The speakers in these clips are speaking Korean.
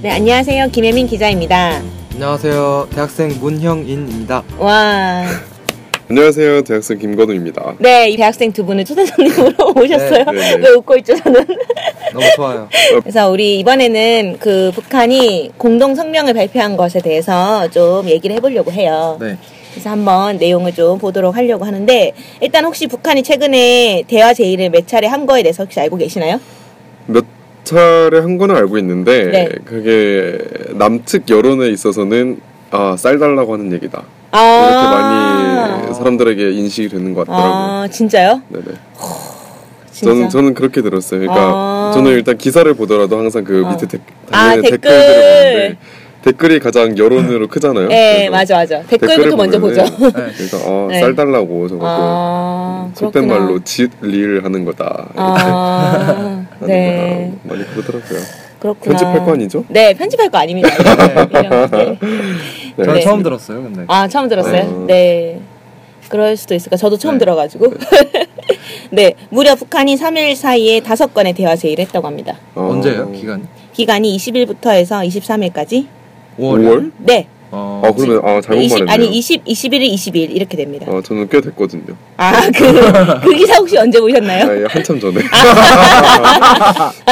네, 안녕하세요. 김혜민 기자입니다. 안녕하세요. 대학생 문형인입니다. 와. 안녕하세요. 대학생 김건우입니다. 네, 이 대학생 두 분을 초대 손님으로 오셨어요. 네. 왜 웃고 있죠, 저는? 너무 좋아요. 그래서 우리 이번에는 그 북한이 공동 성명을 발표한 것에 대해서 좀 얘기를 해보려고 해요. 네. 그래서 한번 내용을 좀 보도록 하려고 하는데, 일단 혹시 북한이 최근에 대화 제의를 몇 차례 한 거에 대해서 혹시 알고 계시나요? 몇 차례 한 거는 알고 있는데, 네. 그게 남측 여론에 있어서는 아, 쌀 달라고 하는 얘기다. 이렇게 많이 사람들에게 인식이 되는 것 같더라고요. 아, 진짜요? 네네. 진짜? 저는 그렇게 들었어요. 그러니까 저는 일단 기사를 보더라도 항상 그 밑에 댓글들을 보는데 댓글이 가장 여론으로 크잖아요. 네, 맞아. 댓글부터 먼저 보죠. 네. 그래서 쌀 달라고 저거 속된 말로 짓리를 하는 거다. 네. 많이 그러더라고요. 그렇구나. 편집할 거 아니죠? 네, 편집할 거 아닙니다. 네. 네. 저는 처음 들었어요, 근데. 아, 처음 들었어요? 네. 그럴 수도 있을까? 저도 처음 들어가지고. 네, 무려 북한이 3일 사이에 5건의 대화 제의를 했다고 합니다. 언제요? 기간이 20일부터 해서 23일까지. 5월? 네. 아, 그러면 잘못 말했네요. 아니, 21일, 22일 이렇게 됩니다. 아, 저는 꽤 됐거든요. 아, 그 기사 혹시 언제 보셨나요? 아, 예, 한참 전에.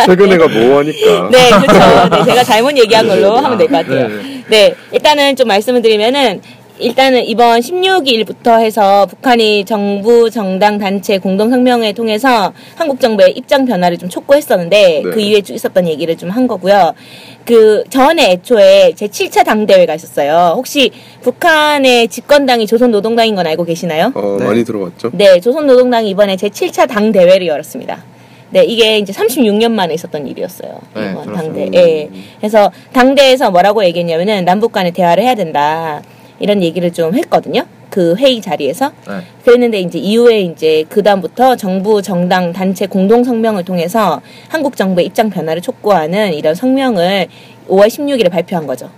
최근에가 뭐하니까. 네, 그렇죠. 네, 제가 잘못 얘기한 걸로 하면 될 것 같아요. 네, 일단은 좀 말씀을 드리면은, 일단은 이번 16일부터 해서 북한이 정부, 정당, 단체 공동성명을 통해서 한국 정부의 입장 변화를 좀 촉구했었는데 그 이후에 쭉 있었던 얘기를 좀 한 거고요. 그 전에 애초에 제7차 당대회가 있었어요. 혹시 북한의 집권당이 조선노동당인 건 알고 계시나요? 많이 들어봤죠. 네, 조선노동당이 이번에 제7차 당대회를 열었습니다. 네, 이게 이제 36년 만에 있었던 일이었어요. 네, 당대. 예. 그래서 당대에서 뭐라고 얘기했냐면은 남북 간의 대화를 해야 된다. 이런 얘기를 좀 했거든요. 그 회의 자리에서. 그랬는데 이제 이후에 이제 그다음부터 정부, 정당, 단체 공동 성명을 통해서 한국 정부의 입장 변화를 촉구하는 이런 성명을 5월 16일에 발표한 거죠.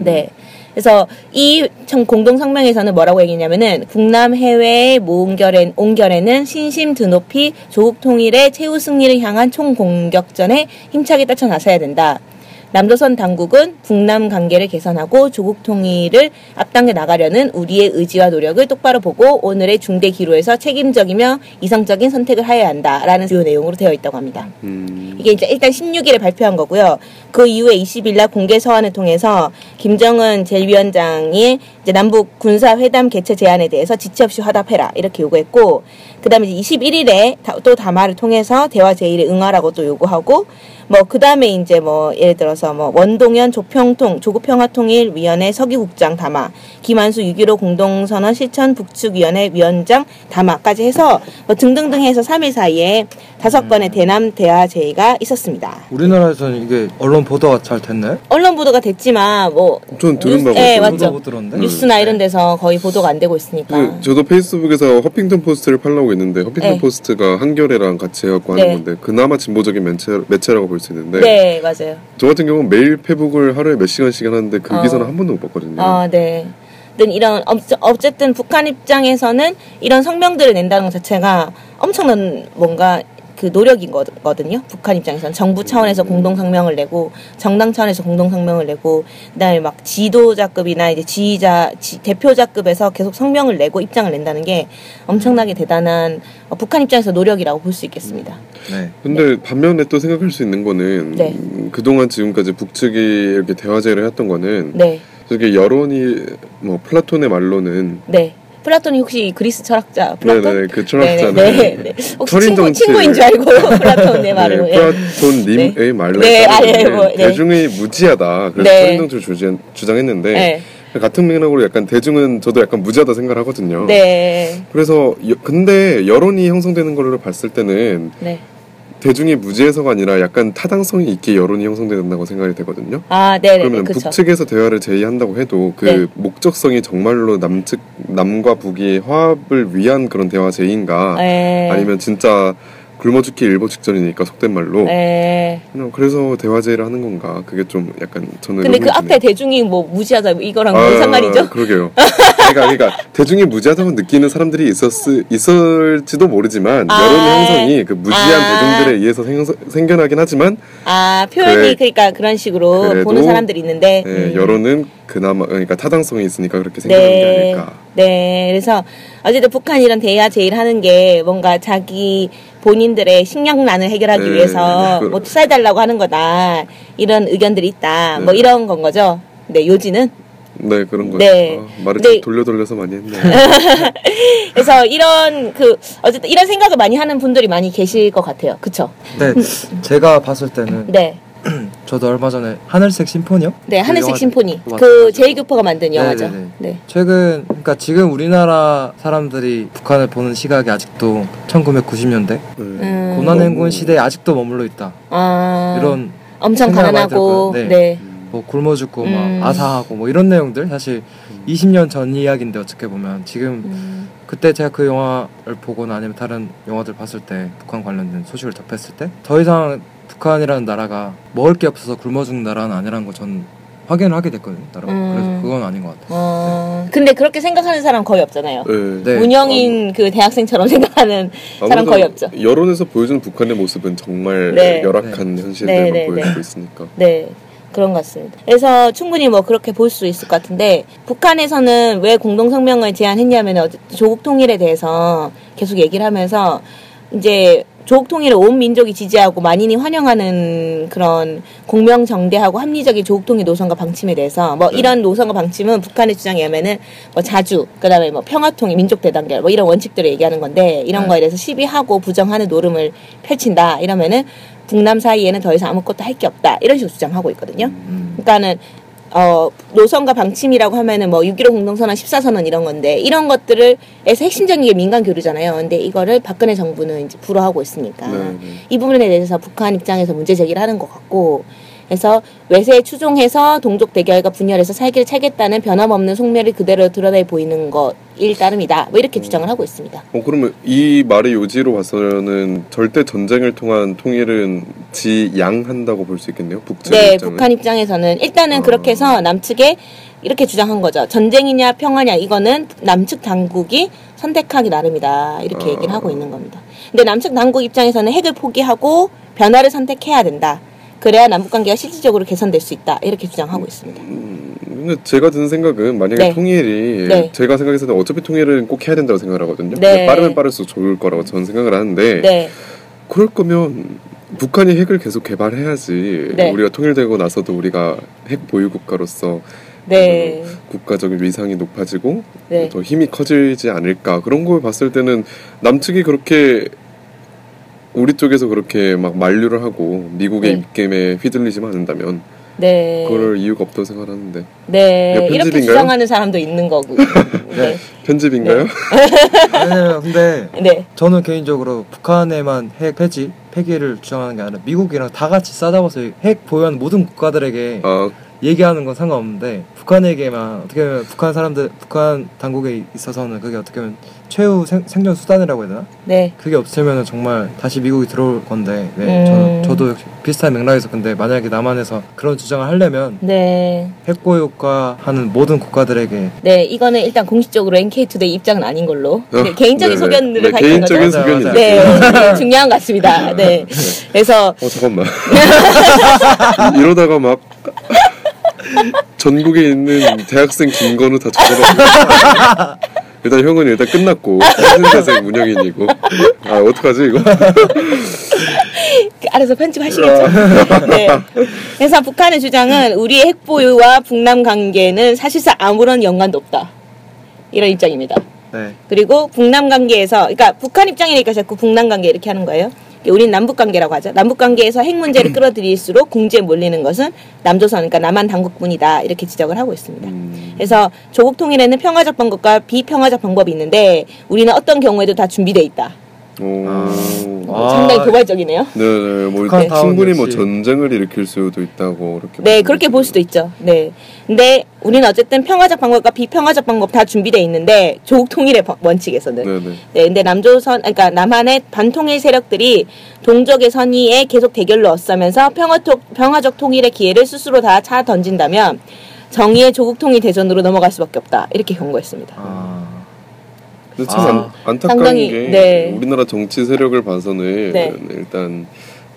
네. 그래서 이 공동 성명에서는 뭐라고 얘기했냐면은 국남 해외의 옹결에는 신심 드높이 조국 통일의 최후 승리를 향한 총공격전에 힘차게 따쳐 나서야 된다. 남조선 당국은 북남 관계를 개선하고 조국 통일을 앞당겨 나가려는 우리의 의지와 노력을 똑바로 보고 오늘의 중대 기로에서 책임적이며 이성적인 선택을 해야 한다라는 주요 내용으로 되어 있다고 합니다. 이게 이제 일단 16일에 발표한 거고요. 그 이후에 20일날 공개 서한을 통해서 김정은 제1위원장이 이제 남북 군사 회담 개최 제안에 대해서 지체 없이 화답해라 이렇게 요구했고, 그다음에 이제 21일에 또 담화를 통해서 대화 제의를 응하라고 또 요구하고, 뭐 그다음에 이제 뭐 예를 들어서 뭐 원동연 조평통 조국평화통일위원회 서기국장 담화, 김한수 6.15 공동선언 실천 북측위원회 위원장 담화까지 해서 뭐 등등등 해서 3일 사이에 5건의 대남 대화 제의가 있었습니다. 우리나라에서는 이게 언론 보도가 잘 됐나요? 언론 보도가 됐지만 뭐 전 들은다고 맞죠. 뉴스나 이런 데서 거의 보도가 안 되고 있으니까. 그, 저도 페이스북에서 허핑턴 포스트를 팔라고 있는데 허핑턴 포스트가 한겨레랑 같이 해갖고 하는 건데 그나마 진보적인 매체라고 볼 수 있는데. 네, 맞아요. 저 같은 경우는 매일 페북을 하루에 몇 시간씩 하는데 그 기사는 한 번도 못 봤거든요. 아, 네. 이런 어쨌든 북한 입장에서는 이런 성명들을 낸다는 것 자체가 엄청난 뭔가 그 노력인 거거든요. 북한 입장에서는 정부 차원에서 공동성명을 내고 정당 차원에서 공동성명을 내고 그다음에 막 지도자급이나 이제 대표자급에서 계속 성명을 내고 입장을 낸다는 게 엄청나게 대단한 북한 입장에서 노력이라고 볼 수 있겠습니다. 네. 근데 반면에 또 생각할 수 있는 거는 그동안 지금까지 북측이 이렇게 대화제를 했던 거는 저게 여론이 뭐 플라톤의 말로는 플라톤이 혹시 그리스 철학자 플라톤? 네네, 그 철학자는 혹시 친구인 줄 알고 플라톤의 말을 플라톤님의 말로 대중이 무지하다 그래서 철인정치를 주장했는데 같은 맥락으로 약간 대중은 저도 약간 무지하다 생각을 하거든요. 네. 그래서 근데 여론이 형성되는 걸로 봤을 때는 대중이 무지해서가 아니라 약간 타당성이 있게 여론이 형성된다고 생각이 되거든요. 아, 네. 그러면 북측에서 대화를 제의한다고 해도 그 목적성이 정말로 남과 북이 화합을 위한 그런 대화 제의인가, 아니면 진짜 굶어 죽기 일보 직전이니까 속된 말로. 네. 그래서 대화제를 하는 건가? 그게 좀 약간 저는. 근데 그 앞에 대중이 뭐 무시하다 이거랑 무슨 상관이죠? 그러게요. 그러니까 대중이 무지하다고 느끼는 사람들이 있을지도 모르지만 여론의 형성이 그 무지한 대중들에 의해서 생겨나긴 하지만 표현이 그러니까 그런 식으로 보는 사람들이 있는데 네, 여론은 그나마 그러니까 타당성이 있으니까 그렇게 생각하는 네. 게 아닐까. 네, 그래서 어쨌든 북한이란 대야 제일 하는 게 뭔가 자기 본인들의 식량난을 해결하기 네, 위해서 뭐 투사해달라고 하는 거다 이런 의견들이 있다. 네. 뭐 이런 건 거죠. 네, 요지는. 네, 그런 거예요. 네. 말을 네. 돌려서 많이 했네. 그래서 이런 어쨌든 이런 생각을 많이 하는 분들이 많이 계실 것 같아요. 그렇죠? 네, 제가 봤을 때는. 네. 저도 얼마 전에 하늘색 심포니요? 네, 하늘색 심포니. 그 제이규퍼가 만든 영화죠. 네. 최근 그러니까 지금 우리나라 사람들이 북한을 보는 시각이 아직도 1990년대 고난행군 시대에 아직도 머물러 있다. 이런 엄청 가난하고 네. 뭐 굶어 죽고 막 아사하고 뭐 이런 내용들 사실 20년 전 이야기인데 어떻게 보면 지금 그때 제가 그 영화를 보거나 아니면 다른 영화들 봤을 때 북한 관련된 소식을 접했을 때 더 이상 북한이라는 나라가 먹을 게 없어서 굶어 죽는 나라는 아니라는 거 전 확인을 하게 됐거든요. 그래서 그건 아닌 것 같아요. 네. 근데 그렇게 생각하는 사람 거의 없잖아요. 네. 운영인 그 대학생처럼 생각하는 사람 거의 없죠. 여론에서 보여주는 북한의 모습은 정말 네. 열악한 네. 현실들만 네. 보여주고 네. 있으니까. 네. 그런 것 같습니다. 그래서 충분히 뭐 그렇게 볼 수 있을 것 같은데 북한에서는 왜 공동성명을 제안했냐면 조국 통일에 대해서 계속 얘기를 하면서 이제 조국 통일을 온 민족이 지지하고 만인이 환영하는 그런 공명정대하고 합리적인 조국 통일 노선과 방침에 대해서 뭐 이런 노선과 방침은 북한의 주장에 의하면은 뭐 자주 그다음에 뭐 평화통일, 민족대단결 뭐 이런 원칙들을 얘기하는 건데 이런 거에 대해서 시비하고 부정하는 노름을 펼친다 이러면은 북남 사이에는 더 이상 아무것도 할 게 없다 이런 식으로 주장하고 있거든요. 그러니까는 노선과 방침이라고 하면은 뭐 6.15 공동선언, 14선언 이런 건데 이런 것들을 에서 핵심적인 게 민간 교류잖아요. 근데 이거를 박근혜 정부는 이제 불허하고 있으니까 이 부분에 대해서 북한 입장에서 문제 제기를 하는 것 같고 그래서 외세에 추종해서 동족 대결과 분열해서 살기를 차겠다는 변함없는 속내를 그대로 드러내 보이는 것일 따름이다. 뭐 이렇게 주장을 하고 있습니다. 그러면 이 말의 요지로 봐서는 절대 전쟁을 통한 통일은 지양한다고 볼 수 있겠네요. 네, 입장은. 북한 입장에서는 일단은 그렇게 해서 남측에 이렇게 주장한 거죠. 전쟁이냐 평화냐 이거는 남측 당국이 선택하기 나름이다. 이렇게 얘기를 하고 있는 겁니다. 근데 남측 당국 입장에서는 핵을 포기하고 변화를 선택해야 된다. 그래야 남북관계가 실질적으로 개선될 수 있다. 이렇게 주장하고 있습니다. 근데 제가 드는 생각은 만약에 네. 통일이 네. 제가 생각했을 때 어차피 통일은 꼭 해야 된다고 생각을 하거든요. 네. 빠르면 빠를수록 좋을 거라고 저는 생각을 하는데 네. 그럴 거면 북한이 핵을 계속 개발해야지 네. 우리가 통일되고 나서도 우리가 핵 보유국가로서 네. 국가적인 위상이 높아지고 네. 더 힘이 커지지 않을까. 그런 걸 봤을 때는 남측이 그렇게 우리 쪽에서 그렇게 막 만류를 하고 미국의 네. 입김에 휘둘리지만 않는다면 네. 그럴 이유가 없다고 생각하는데 네. 이렇게 주장하는 사람도 있는 거고 네. 네. 편집인가요? 네. 아니요. 근데 네. 저는 개인적으로 북한에만 핵 폐기를 주장하는 게 아니라 미국이랑 다 같이 싸잡아서 핵 보유한 모든 국가들에게 얘기하는 건 상관없는데 북한에게만 어떻게 보면 북한 당국에 있어서는 그게 어떻게 보면 최후 생존 수단이라고 해야 되나? 네. 그게 없으면 정말 다시 미국이 들어올 건데 네. 저도 역시 비슷한 맥락에서 근데 만약에 남한에서 그런 주장을 하려면 네. 핵보유국가 하는 모든 국가들에게 네. 이거는 일단 공식적으로 NK투데이 입장은 아닌 걸로 네. 개인적인 소견을 네. 밝힌 거죠? 개인적인 소견이죠. 네. 중요한 것 같습니다. 네. 그래서 잠깐만 이러다가 막 전국에 있는 대학생 김건우 다 적어라. 일단 형은 일단 끝났고 신세생 운영인이고 어떡하지 이거? 알아서 편집하시겠죠. 네. 그래서 북한의 주장은 우리의 핵보유와 북남 관계는 사실상 아무런 연관도 없다. 이런 입장입니다. 네. 그리고 북남 관계에서 그러니까 북한 입장이니까 자꾸 북남 관계 이렇게 하는 거예요. 우린 남북관계라고 하죠. 남북관계에서 핵문제를 끌어들일수록 공지에 몰리는 것은 남조선, 그러니까 남한 당국뿐이다. 이렇게 지적을 하고 있습니다. 그래서 조국 통일에는 평화적 방법과 비평화적 방법이 있는데 우리는 어떤 경우에도 다 준비되어 있다. 상당히 도발적이네요. 네네, 뭐 충분히 뭐 전쟁을 일으킬 수도 있다고 그렇게. 네, 그렇게 볼 수도 있죠. 네, 근데 우리는 어쨌든 평화적 방법과 비평화적 방법 다 준비돼 있는데 조국 통일의 원칙에서는. 네네. 네, 근데 남조선, 그러니까 남한의 반통일 세력들이 동족의 선의에 계속 대결로 어싸면서 평화적 통일의 기회를 스스로 다 차 던진다면 정의의 조국 통일 대전으로 넘어갈 수밖에 없다. 이렇게 경고했습니다. 근데 참 안타까운 상당히, 게 네. 우리나라 정치 세력을 봐서는 네. 일단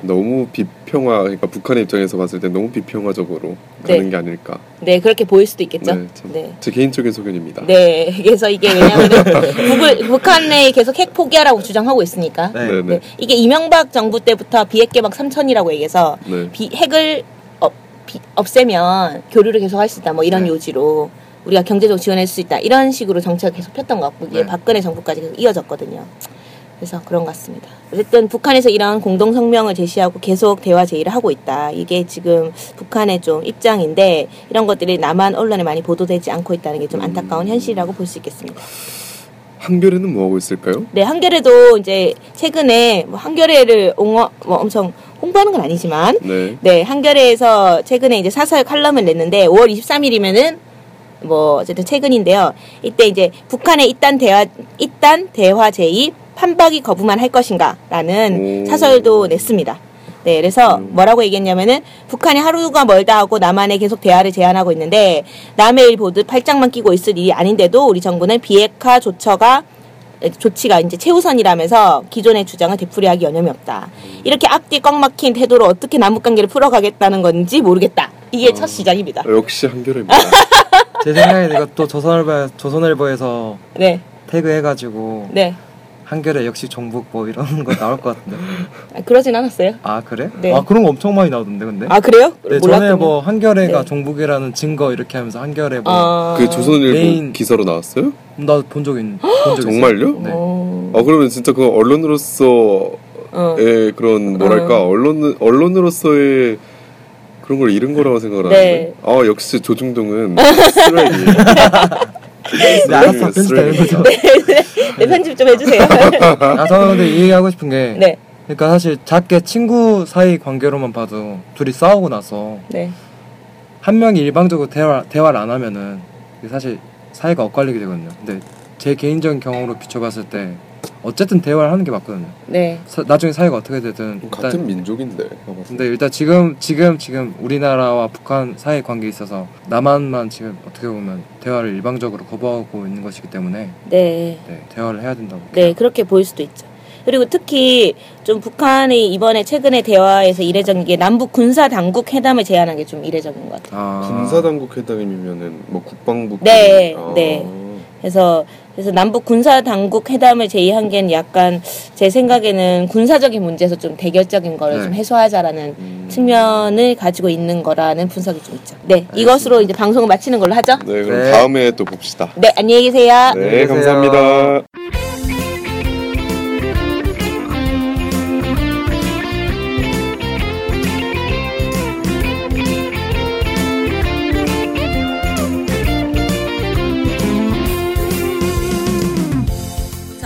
너무 비평화, 그러니까 북한의 입장에서 봤을 때 너무 비평화적으로 네. 가는 게 아닐까. 네, 그렇게 보일 수도 있겠죠. 네, 네. 제 개인적인 소견입니다. 네, 그래서 이게 왜냐하면 북한에 계속 핵 포기하라고 주장하고 있으니까. 네. 네. 네. 이게 이명박 정부 때부터 비핵 개방 3천이라고 얘기해서 네. 핵을 없애면 교류를 계속 할 수 있다. 뭐 이런 네. 요지로. 우리가 경제적으로 지원할 수 있다. 이런 식으로 정책을 계속 폈던 것 같고 이게 네. 박근혜 정부까지 계속 이어졌거든요. 그래서 그런 것 같습니다. 어쨌든 북한에서 이런 공동성명을 제시하고 계속 대화 제의를 하고 있다. 이게 지금 북한의 좀 입장인데 이런 것들이 남한 언론에 많이 보도되지 않고 있다는 게 좀 안타까운 현실이라고 볼 수 있겠습니다. 한겨레는 뭐 하고 있을까요? 네, 한겨레도 이제 최근에 뭐 한겨레를 엄청 홍보하는 건 아니지만 네. 네, 한겨레에서 최근에 이제 사설 칼럼을 냈는데 5월 23일이면은 뭐 어쨌든 최근인데요. 이때 이제 북한의 이딴 대화 제의 판박이 거부만 할 것인가라는 사설도 냈습니다. 네, 그래서 뭐라고 얘기했냐면은 북한이 하루가 멀다 하고 남한에 계속 대화를 제안하고 있는데 남의 일 보듯 팔짱만 끼고 있을 일이 아닌데도 우리 정부는 비핵화 조치가 이제 최우선이라면서 기존의 주장을 되풀이하기 여념이 없다. 이렇게 앞뒤 꽉 막힌 태도로 어떻게 남북관계를 풀어가겠다는 건지 모르겠다. 이게 첫 시작입니다. 역시 한겨레입니다. 제 생각에 내가 또 조선일보에서 네. 태그해가지고 네. 한겨레 역시 종북 뭐 이런 거 나올 것 같은데. 아, 그러진 않았어요. 아 그래? 네. 아 그런 거 엄청 많이 나오던데 근데. 아 그래요? 네, 전에 뭐 한겨레가 네. 종북이라는 증거 이렇게 하면서 한겨레 뭐. 그 조선일보 메인... 기사로 나왔어요? 나 본 적이 있는데. 정말요? 네. 아 그러면 진짜 그 언론으로서의 그런 뭐랄까 언론으로서의. 그런 걸 잃은 거라고 생각을 하는데. 네. 아 역시 조중동은 쓰레기. 알았어, 편집해주세요. 네, 편집 좀 해주세요. 아, 저는 근데 이 얘기하고 싶은 게 네. 그러니까 사실 작게 친구 사이 관계로만 봐도 둘이 싸우고 나서 네. 한 명이 일방적으로 대화를 안 하면은 사실 사이가 엇갈리게 되거든요. 근데 제 개인적인 경험으로 비춰봤을 때 어쨌든 대화를 하는 게 맞거든요. 네. 나중에 사이가 어떻게 되든 일단, 같은 민족인데. 근데 일단 지금 우리나라와 북한 사이 관계에 있어서 남한만 지금 어떻게 보면 대화를 일방적으로 거부하고 있는 것이기 때문에 네. 네 대화를 해야 된다고. 네 그렇게 보일 수도 있죠. 그리고 특히 좀 북한이 이번에 최근에 대화에서 이례적인 게 남북 군사 당국 회담을 제안한 게 좀 이례적인 것 같아요. 군사 당국 회담이면은 뭐 국방부. 네, 네. 그래서 남북 군사 당국 회담을 제의한 게 약간 제 생각에는 군사적인 문제에서 좀 대결적인 거를 네. 좀 해소하자라는 측면을 가지고 있는 거라는 분석이 좀 있죠. 네, 알겠습니다. 이것으로 이제 방송을 마치는 걸로 하죠. 네, 그럼 네. 다음에 또 봅시다. 네, 안녕히 계세요. 네, 안녕히 계세요. 감사합니다.